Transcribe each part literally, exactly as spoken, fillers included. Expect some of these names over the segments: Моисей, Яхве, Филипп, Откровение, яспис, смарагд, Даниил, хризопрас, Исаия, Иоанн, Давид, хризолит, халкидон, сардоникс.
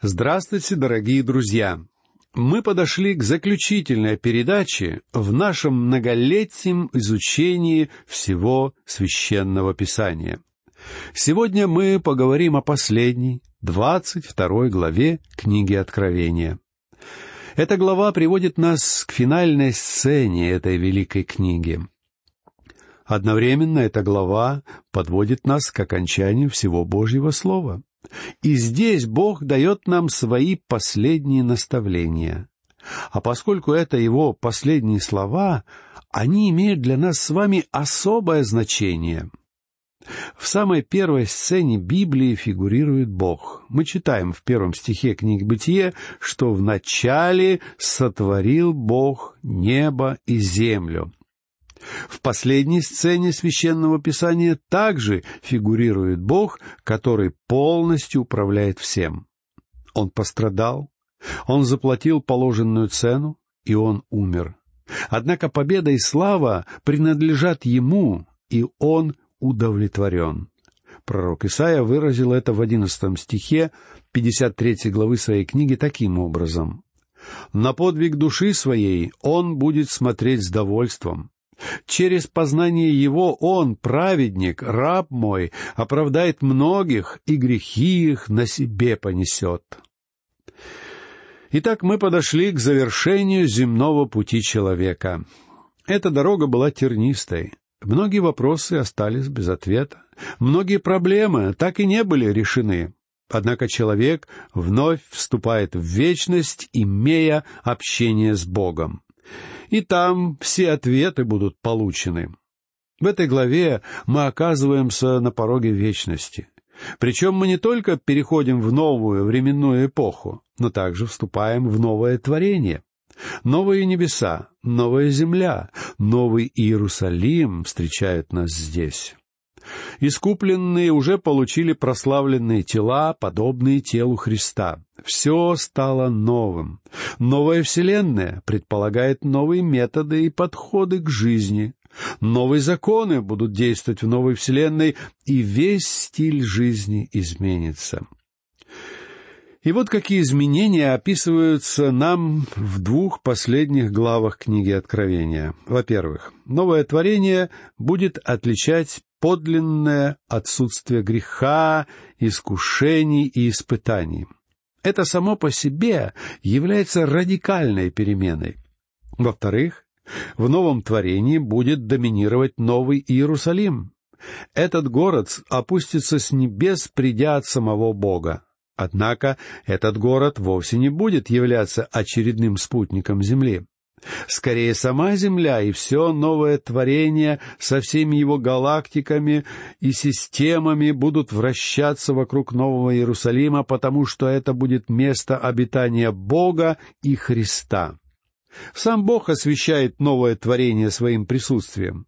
Здравствуйте, дорогие друзья! Мы подошли к заключительной передаче в нашем многолетнем изучении всего Священного Писания. Сегодня мы поговорим о последней, двадцать второй главе книги Откровения. Эта глава приводит нас к финальной сцене этой великой книги. Одновременно эта глава подводит нас к окончанию всего Божьего Слова. И здесь Бог дает нам свои последние наставления. А поскольку это Его последние слова, они имеют для нас с вами особое значение. В самой первой сцене Библии фигурирует Бог. Мы читаем в первом стихе книги Бытия, что «вначале сотворил Бог небо и землю». В последней сцене Священного Писания также фигурирует Бог, который полностью управляет всем. Он пострадал, Он заплатил положенную цену, и Он умер. Однако победа и слава принадлежат Ему, и Он удовлетворен. Пророк Исаия выразил это в одиннадцатом стихе пятьдесят третьей главы своей книги таким образом. «На подвиг души своей Он будет смотреть с довольством». Через познание Его Он, праведник, раб мой, оправдает многих, и грехи их на себе понесет. Итак, мы подошли к завершению земного пути человека. Эта дорога была тернистой. Многие вопросы остались без ответа. Многие проблемы так и не были решены. Однако человек вновь вступает в вечность, имея общение с Богом. И там все ответы будут получены. В этой главе мы оказываемся на пороге вечности. Причем мы не только переходим в новую временную эпоху, но также вступаем в новое творение. Новые небеса, новая земля, новый Иерусалим встречают нас здесь. Искупленные уже получили прославленные тела, подобные телу Христа. Все стало новым. Новая вселенная предполагает новые методы и подходы к жизни. Новые законы будут действовать в новой вселенной, и весь стиль жизни изменится. И вот какие изменения описываются нам в двух последних главах книги Откровения. Во-первых, новое творение будет отличать подлинное отсутствие греха, искушений и испытаний. Это само по себе является радикальной переменой. Во-вторых, в новом творении будет доминировать новый Иерусалим. Этот город опустится с небес, придя от самого Бога. Однако этот город вовсе не будет являться очередным спутником земли. Скорее, сама Земля и все новое творение со всеми его галактиками и системами будут вращаться вокруг Нового Иерусалима, потому что это будет место обитания Бога и Христа. Сам Бог освящает новое творение своим присутствием.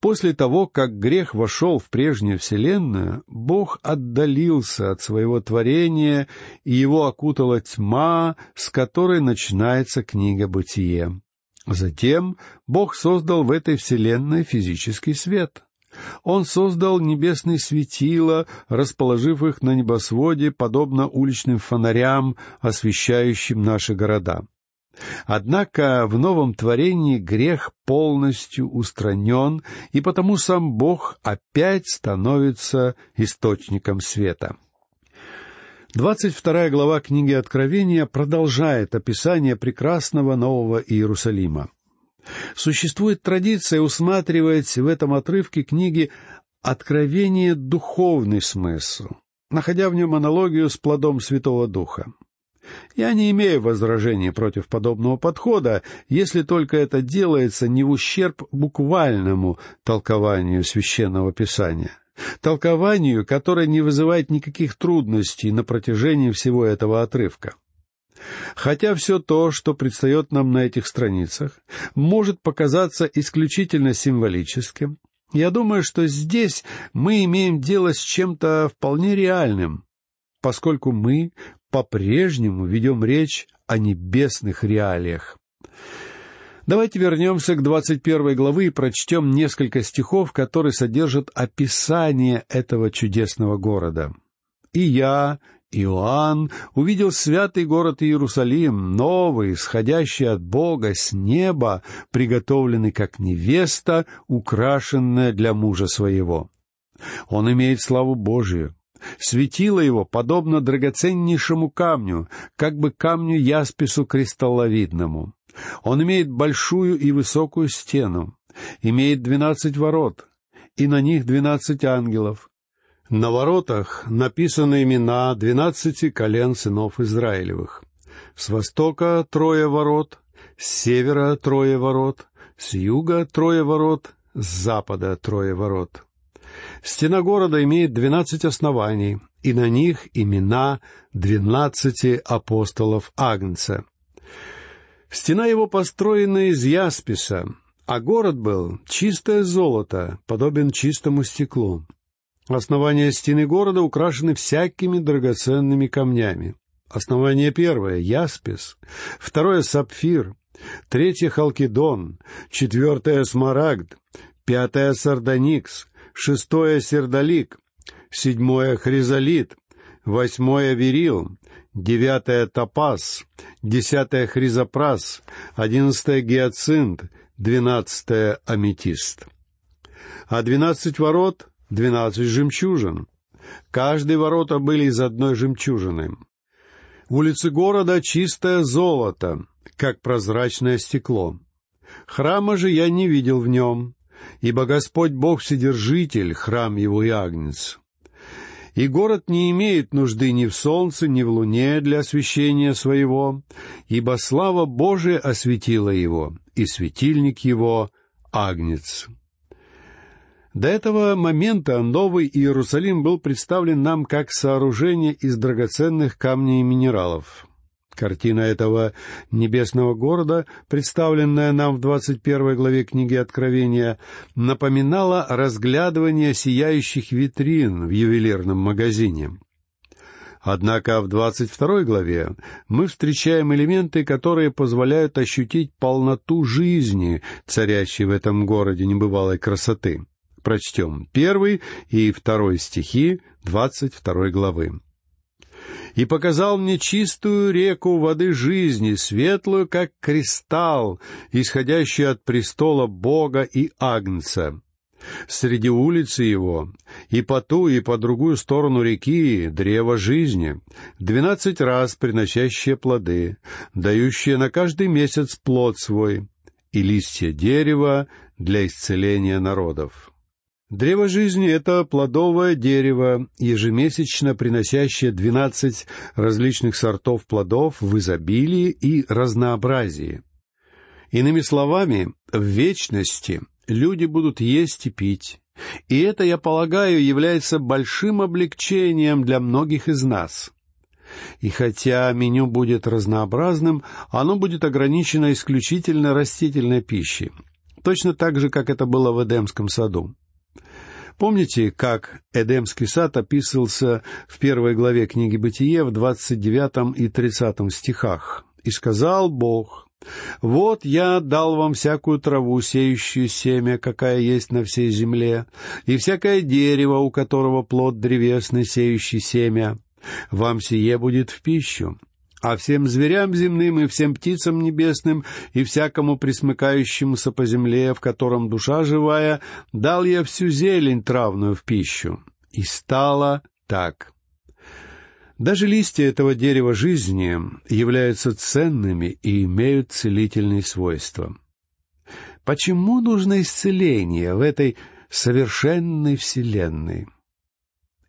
После того, как грех вошел в прежнюю вселенную, Бог отдалился от своего творения, и его окутала тьма, с которой начинается книга Бытие. Затем Бог создал в этой вселенной физический свет. Он создал небесные светила, расположив их на небосводе, подобно уличным фонарям, освещающим наши города. Однако в новом творении грех полностью устранен, и потому сам Бог опять становится источником света. Двадцать вторая глава книги Откровения продолжает описание прекрасного нового Иерусалима. Существует традиция усматривать в этом отрывке книги «Откровение» духовный смысл, находя в нем аналогию с плодом Святого Духа. Я не имею возражений против подобного подхода, если только это делается не в ущерб буквальному толкованию Священного Писания, толкованию, которое не вызывает никаких трудностей на протяжении всего этого отрывка. Хотя все то, что предстает нам на этих страницах, может показаться исключительно символическим, я думаю, что здесь мы имеем дело с чем-то вполне реальным, поскольку мы по-прежнему ведем речь о небесных реалиях. Давайте вернемся к двадцать первой главе и прочтем несколько стихов, которые содержат описание этого чудесного города. «И я, Иоанн увидел святый город Иерусалим, новый, исходящий от Бога с неба, приготовленный как невеста, украшенная для мужа своего. Он имеет славу Божию. Светило его подобно драгоценнейшему камню, как бы камню яспису кристалловидному. Он имеет большую и высокую стену, имеет двенадцать ворот, и на них двенадцать ангелов. На воротах написаны имена двенадцати колен сынов Израилевых. С востока трое ворот, с севера трое ворот, с юга трое ворот, с запада трое ворот. Стена города имеет двенадцать оснований, и на них имена двенадцати апостолов Агнца. Стена его построена из ясписа, а город был чистое золото, подобен чистому стеклу. Основания стены города украшены всякими драгоценными камнями. Основание первое — яспис, второе — сапфир, третье — халкидон, четвертое — смарагд, пятое — сардоникс, шестое — сердолик, седьмое — хризолит, восьмое — берил, девятое — топаз, десятое — хризопрас, одиннадцатое — гиацинт, двенадцатое — аметист. А двенадцать ворот — двенадцать жемчужин. Каждые ворота были из одной жемчужины. Улицы города — чистое золото, как прозрачное стекло. Храма же я не видел в нем, ибо Господь Бог Вседержитель, храм его и Агнец. И город не имеет нужды ни в солнце, ни в луне для освещения своего, ибо слава Божия осветила его, и светильник его — Агнец». До этого момента Новый Иерусалим был представлен нам как сооружение из драгоценных камней и минералов. Картина этого небесного города, представленная нам в двадцать первой главе книги Откровения, напоминала разглядывание сияющих витрин в ювелирном магазине. Однако в двадцать второй главе мы встречаем элементы, которые позволяют ощутить полноту жизни, царящей в этом городе небывалой красоты. Прочтем первый и второй стихи двадцать второй главы. «И показал мне чистую реку воды жизни, светлую, как кристалл, исходящую от престола Бога и Агнца. Среди улицы его, и по ту, и по другую сторону реки, древо жизни, двенадцать раз приносящее плоды, дающее на каждый месяц плод свой, и листья дерева для исцеления народов». Древо жизни — это плодовое дерево, ежемесячно приносящее двенадцать различных сортов плодов в изобилии и разнообразии. Иными словами, в вечности люди будут есть и пить, и это, я полагаю, является большим облегчением для многих из нас. И хотя меню будет разнообразным, оно будет ограничено исключительно растительной пищей, точно так же, как это было в Эдемском саду. Помните, как Эдемский сад описывался в первой главе книги Бытия в двадцать девятом и тридцатом стихах? «И сказал Бог: вот я дал вам всякую траву, сеющую семя, какая есть на всей земле, и всякое дерево, у которого плод древесный, сеющий семя. Вам сие будет в пищу. А всем зверям земным и всем птицам небесным и всякому пресмыкающемуся по земле, в котором душа живая, дал я всю зелень травную в пищу». И стало так. Даже листья этого дерева жизни являются ценными и имеют целительные свойства. Почему нужно исцеление в этой совершенной вселенной?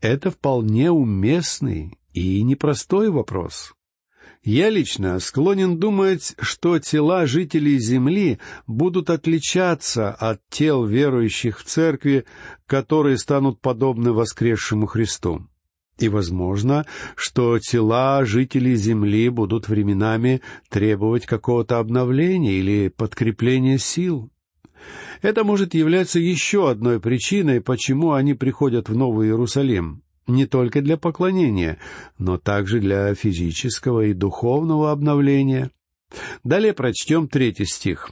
Это вполне уместный и непростой вопрос. Я лично склонен думать, что тела жителей земли будут отличаться от тел верующих в церкви, которые станут подобны воскресшему Христу. И возможно, что тела жителей земли будут временами требовать какого-то обновления или подкрепления сил. Это может являться еще одной причиной, почему они приходят в Новый Иерусалим. Не только для поклонения, но также для физического и духовного обновления. Далее прочтем третий стих.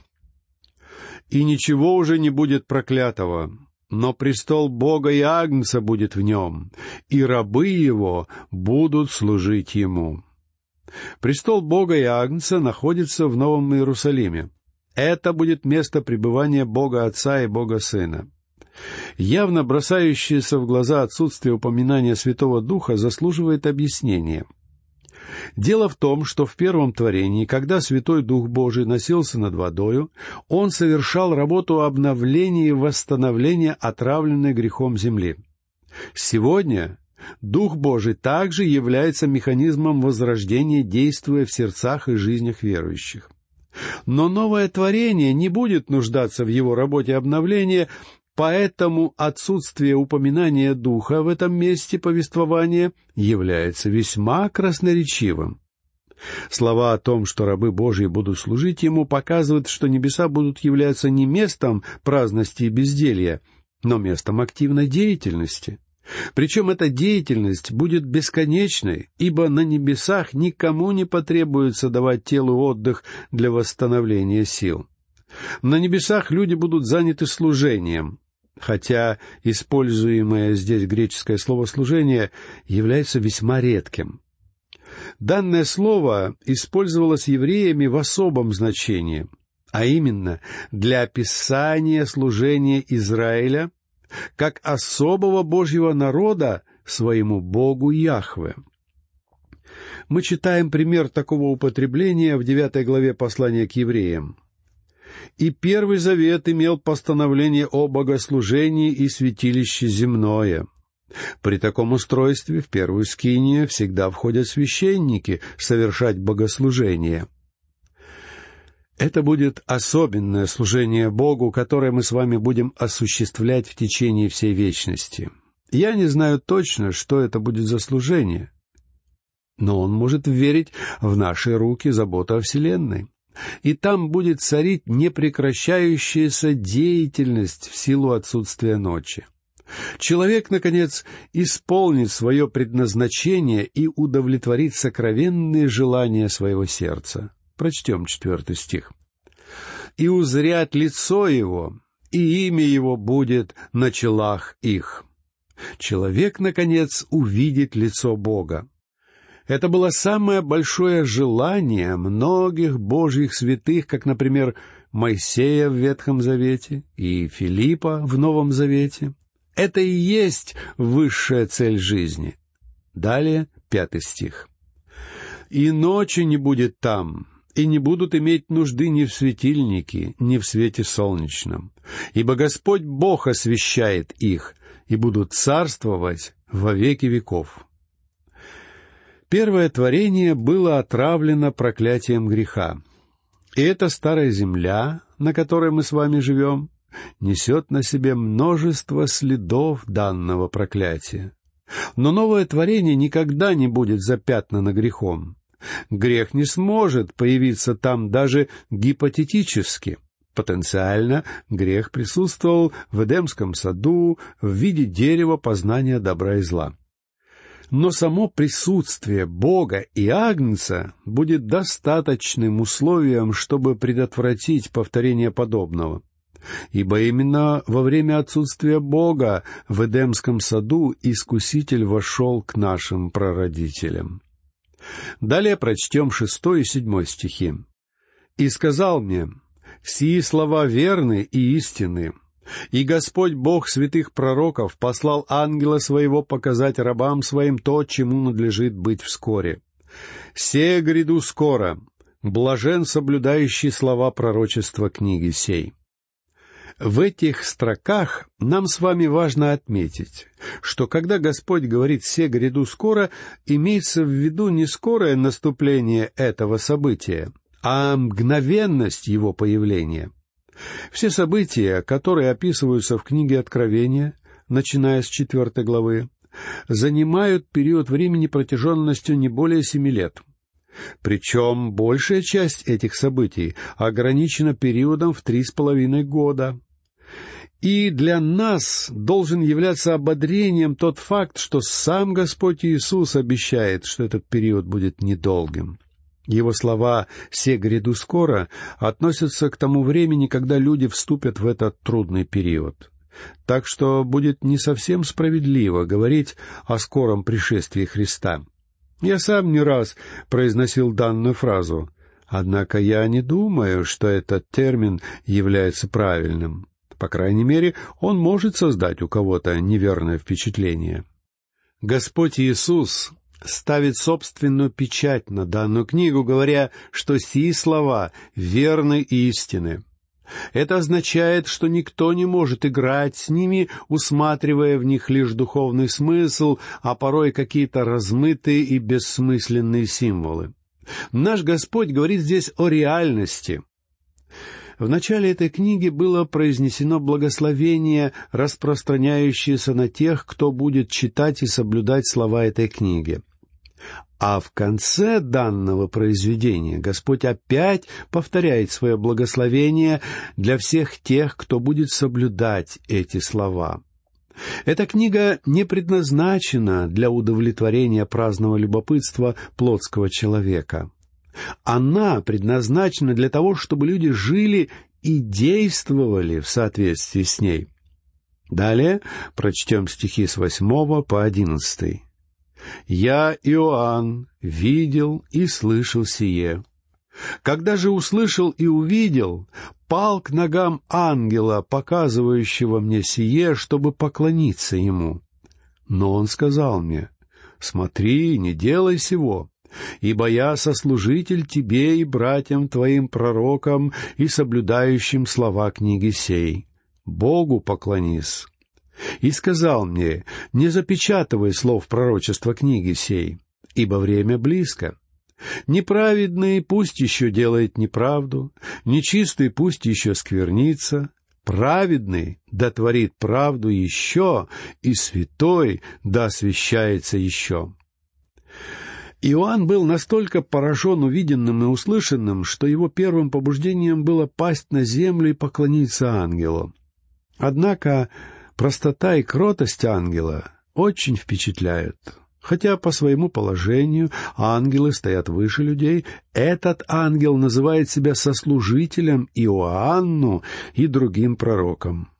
«И ничего уже не будет проклятого, но престол Бога и Агнца будет в нем, и рабы его будут служить ему». Престол Бога и Агнца находится в Новом Иерусалиме. Это будет место пребывания Бога Отца и Бога Сына. Явно бросающееся в глаза отсутствие упоминания Святого Духа заслуживает объяснения. Дело в том, что в первом творении, когда Святой Дух Божий носился над водою, Он совершал работу обновления и восстановления отравленной грехом земли. Сегодня Дух Божий также является механизмом возрождения, действуя в сердцах и жизнях верующих. Но новое творение не будет нуждаться в его работе обновления, поэтому отсутствие упоминания Духа в этом месте повествования является весьма красноречивым. Слова о том, что рабы Божьи будут служить Ему, показывают, что небеса будут являться не местом праздности и безделья, но местом активной деятельности. Причем эта деятельность будет бесконечной, ибо на небесах никому не потребуется давать телу отдых для восстановления сил. На небесах люди будут заняты служением, хотя используемое здесь греческое слово «служение» является весьма редким. Данное слово использовалось евреями в особом значении, а именно для описания служения Израиля как особого Божьего народа своему Богу Яхве. Мы читаем пример такого употребления в девятой главе послания к евреям. «И Первый Завет имел постановление о богослужении и святилище земное. При таком устройстве в первую скинию всегда входят священники совершать богослужение». Это будет особенное служение Богу, которое мы с вами будем осуществлять в течение всей вечности. Я не знаю точно, что это будет за служение, но он может верить в наши руки заботу о Вселенной. И там будет царить непрекращающаяся деятельность в силу отсутствия ночи. Человек, наконец, исполнит свое предназначение и удовлетворит сокровенные желания своего сердца. Прочтем четвертый стих. «И узрят лицо его, и имя его будет на челах их». Человек, наконец, увидит лицо Бога. Это было самое большое желание многих Божьих святых, как, например, Моисея в Ветхом Завете и Филиппа в Новом Завете. Это и есть высшая цель жизни. Далее пятый стих. «И ночи не будет там, и не будут иметь нужды ни в светильнике, ни в свете солнечном. Ибо Господь Бог освещает их, и будут царствовать во веки веков». Первое творение было отравлено проклятием греха. И эта старая земля, на которой мы с вами живем, несет на себе множество следов данного проклятия. Но новое творение никогда не будет запятнано грехом. Грех не сможет появиться там даже гипотетически. Потенциально грех присутствовал в Эдемском саду в виде дерева познания добра и зла. Но само присутствие Бога и Агнца будет достаточным условием, чтобы предотвратить повторение подобного. Ибо именно во время отсутствия Бога в Эдемском саду Искуситель вошел к нашим прародителям. Далее прочтем шестой и седьмой стихи. «И сказал мне: сии слова верны и истинны. И Господь Бог святых пророков послал ангела своего показать рабам своим то, чему надлежит быть вскоре. Се гряду скоро, блажен соблюдающий слова пророчества книги сей». В этих строках нам с вами важно отметить, что когда Господь говорит «се гряду скоро», имеется в виду не скорое наступление этого события, а мгновенность его появления. Все события, которые описываются в книге Откровения, начиная с четвертой главы, занимают период времени протяженностью не более семи лет. Причем большая часть этих событий ограничена периодом в три с половиной года. И для нас должен являться ободрением тот факт, что сам Господь Иисус обещает, что этот период будет недолгим. Его слова «се гряду скоро» относятся к тому времени, когда люди вступят в этот трудный период. Так что будет не совсем справедливо говорить о скором пришествии Христа. Я сам не раз произносил данную фразу, однако я не думаю, что этот термин является правильным. По крайней мере, он может создать у кого-то неверное впечатление. Господь Иисус ставит собственную печать на данную книгу, говоря, что сии слова верны и истинны. Это означает, что никто не может играть с ними, усматривая в них лишь духовный смысл, а порой какие-то размытые и бессмысленные символы. Наш Господь говорит здесь о реальности. В начале этой книги было произнесено благословение, распространяющееся на тех, кто будет читать и соблюдать слова этой книги. А в конце данного произведения Господь опять повторяет свое благословение для всех тех, кто будет соблюдать эти слова. Эта книга не предназначена для удовлетворения праздного любопытства плотского человека. Она предназначена для того, чтобы люди жили и действовали в соответствии с ней. Далее прочтем стихи с восьмого по одиннадцатый. «Я, Иоанн, видел и слышал сие. Когда же услышал и увидел, пал к ногам ангела, показывающего мне сие, чтобы поклониться ему. Но он сказал мне: смотри, не делай сего, ибо я сослужитель тебе и братьям твоим пророкам и соблюдающим слова книги сей. Богу поклонись. И сказал мне: не запечатывай слов пророчества книги сей, ибо время близко. Неправедный пусть еще делает неправду, нечистый пусть еще сквернится, праведный да творит правду еще, и святой да освящается еще». Иоанн был настолько поражен увиденным и услышанным, что его первым побуждением было пасть на землю и поклониться ангелу. Однако простота и кротость ангела очень впечатляют. Хотя по своему положению ангелы стоят выше людей, этот ангел называет себя сослужителем Иоанну и другим пророкам.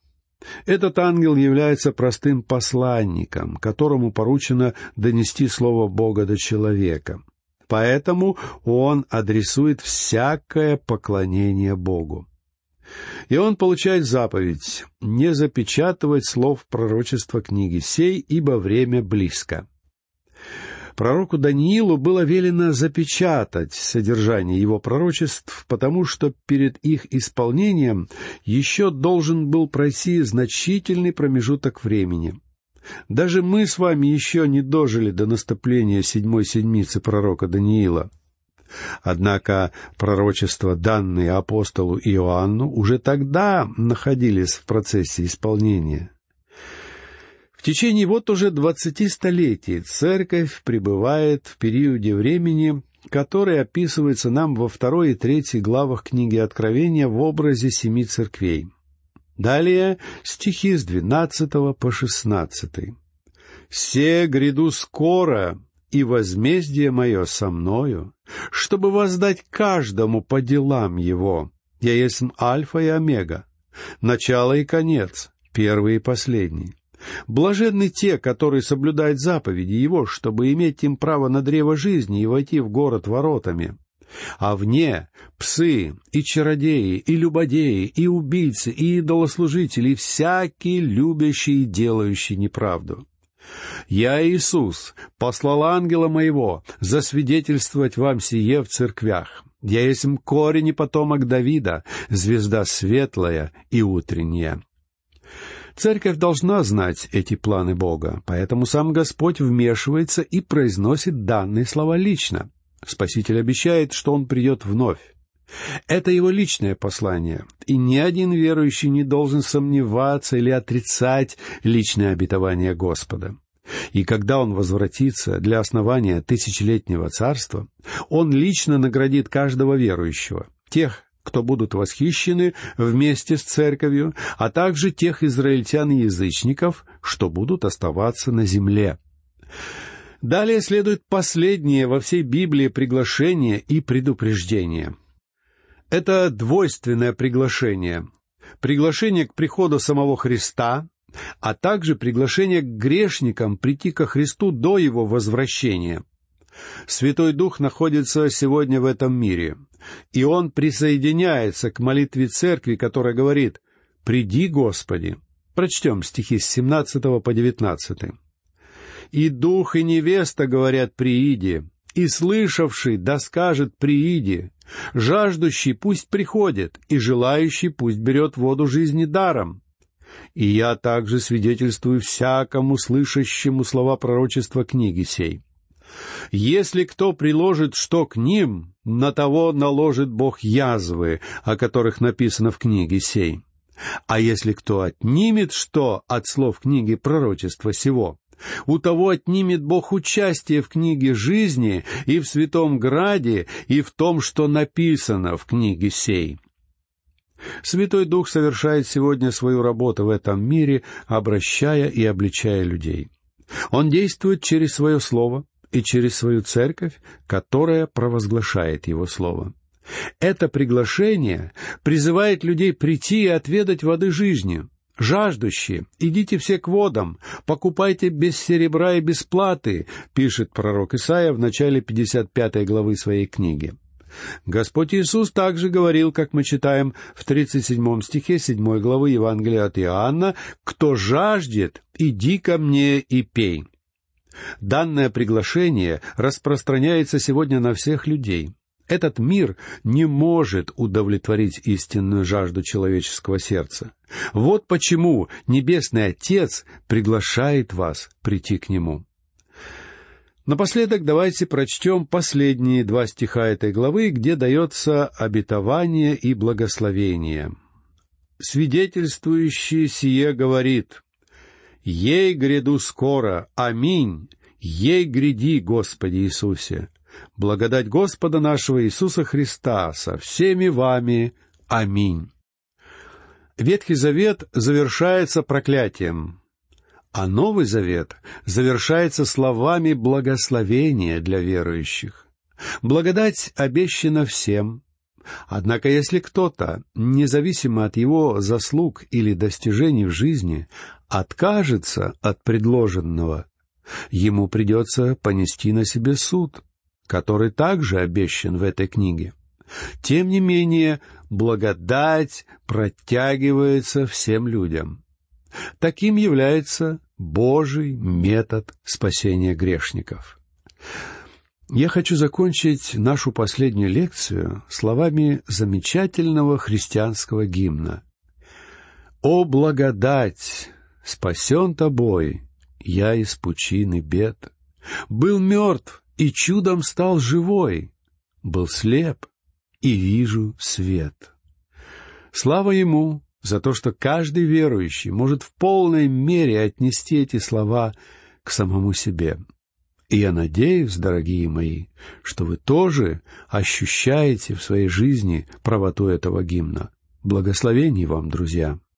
Этот ангел является простым посланником, которому поручено донести слово Бога до человека. Поэтому он адресует всякое поклонение Богу. И он получает заповедь не запечатывать слов пророчества книги сей, ибо время близко. Пророку Даниилу было велено запечатать содержание его пророчеств, потому что перед их исполнением еще должен был пройти значительный промежуток времени. Даже мы с вами еще не дожили до наступления седьмой седмицы пророка Даниила. Однако пророчества, данные апостолу Иоанну, уже тогда находились в процессе исполнения. В течение вот уже двадцати столетий Церковь пребывает в периоде времени, который описывается нам во второй и третьей главах книги Откровения в образе семи церквей. Далее стихи с двенадцатого по шестнадцатый. «Се гряду скоро, и возмездие мое со мною, чтобы воздать каждому по делам его. Я есть Альфа и Омега, начало и конец, первый и последний. Блаженны те, которые соблюдают заповеди его, чтобы иметь им право на древо жизни и войти в город воротами. А вне псы, и чародеи, и любодеи, и убийцы, и идолослужители, и всякий, любящий и делающий неправду. Я, Иисус, послал ангела моего засвидетельствовать вам сие в церквях. Я есть корень и потомок Давида, звезда светлая и утренняя». Церковь должна знать эти планы Бога, поэтому сам Господь вмешивается и произносит данные слова лично. Спаситель обещает, что Он придет вновь. Это Его личное послание, и ни один верующий не должен сомневаться или отрицать личное обетование Господа. И когда Он возвратится для основания тысячелетнего царства, Он лично наградит каждого верующего, тех, кто будут восхищены вместе с церковью, а также тех израильтян и язычников, что будут оставаться на земле. Далее следует последнее во всей Библии приглашение и предупреждение. Это двойственное приглашение. приглашение к приходу самого Христа, а также приглашение к грешникам прийти ко Христу до Его возвращения. Святой Дух находится сегодня в этом мире, и Он присоединяется к молитве Церкви, которая говорит: «Приди, Господи». Прочтем стихи с семнадцатого по девятнадцатый. «И Дух, и невеста говорят: прииди, и слышавший да скажет: прииди, жаждущий пусть приходит, и желающий пусть берет воду жизни даром. И я также свидетельствую всякому слышащему слова пророчества книги сей. Если кто приложит что к ним, на того наложит Бог язвы, о которых написано в книге сей. А если кто отнимет что от слов книги пророчества сего, у того отнимет Бог участие в книге жизни и в святом граде, и в том, что написано в книге сей». Святой Дух совершает сегодня свою работу в этом мире, обращая и обличая людей. Он действует через свое слово и через свою церковь, которая провозглашает его слово. Это приглашение призывает людей прийти и отведать воды жизни. «Жаждущие, идите все к водам, покупайте без серебра и без платы», пишет пророк Исаия в начале пятьдесят пятой главы своей книги. Господь Иисус также говорил, как мы читаем в тридцать седьмом стихе седьмой главы Евангелия от Иоанна: «Кто жаждет, иди ко мне и пей». Данное приглашение распространяется сегодня на всех людей. Этот мир не может удовлетворить истинную жажду человеческого сердца. Вот почему Небесный Отец приглашает вас прийти к Нему. Напоследок давайте прочтем последние два стиха этой главы, где дается обетование и благословение. «Свидетельствующий сие говорит: ей гряду скоро, аминь, ей гряди, Господи Иисусе. Благодать Господа нашего Иисуса Христа со всеми вами. Аминь». Ветхий Завет завершается проклятием, а Новый Завет завершается словами благословения для верующих. Благодать обещана всем. Однако, если кто-то, независимо от его заслуг или достижений в жизни, откажется от предложенного, ему придется понести на себе суд, который также обещан в этой книге. Тем не менее, благодать протягивается всем людям. Таким является Божий метод спасения грешников. Я хочу закончить нашу последнюю лекцию словами замечательного христианского гимна: «О благодать, спасен тобой, я из пучины бед, был мертв и чудом стал живой, был слеп и вижу свет». Слава Ему за то, что каждый верующий может в полной мере отнести эти слова к самому себе. И я надеюсь, дорогие мои, что вы тоже ощущаете в своей жизни правоту этого гимна. Благословений вам, друзья!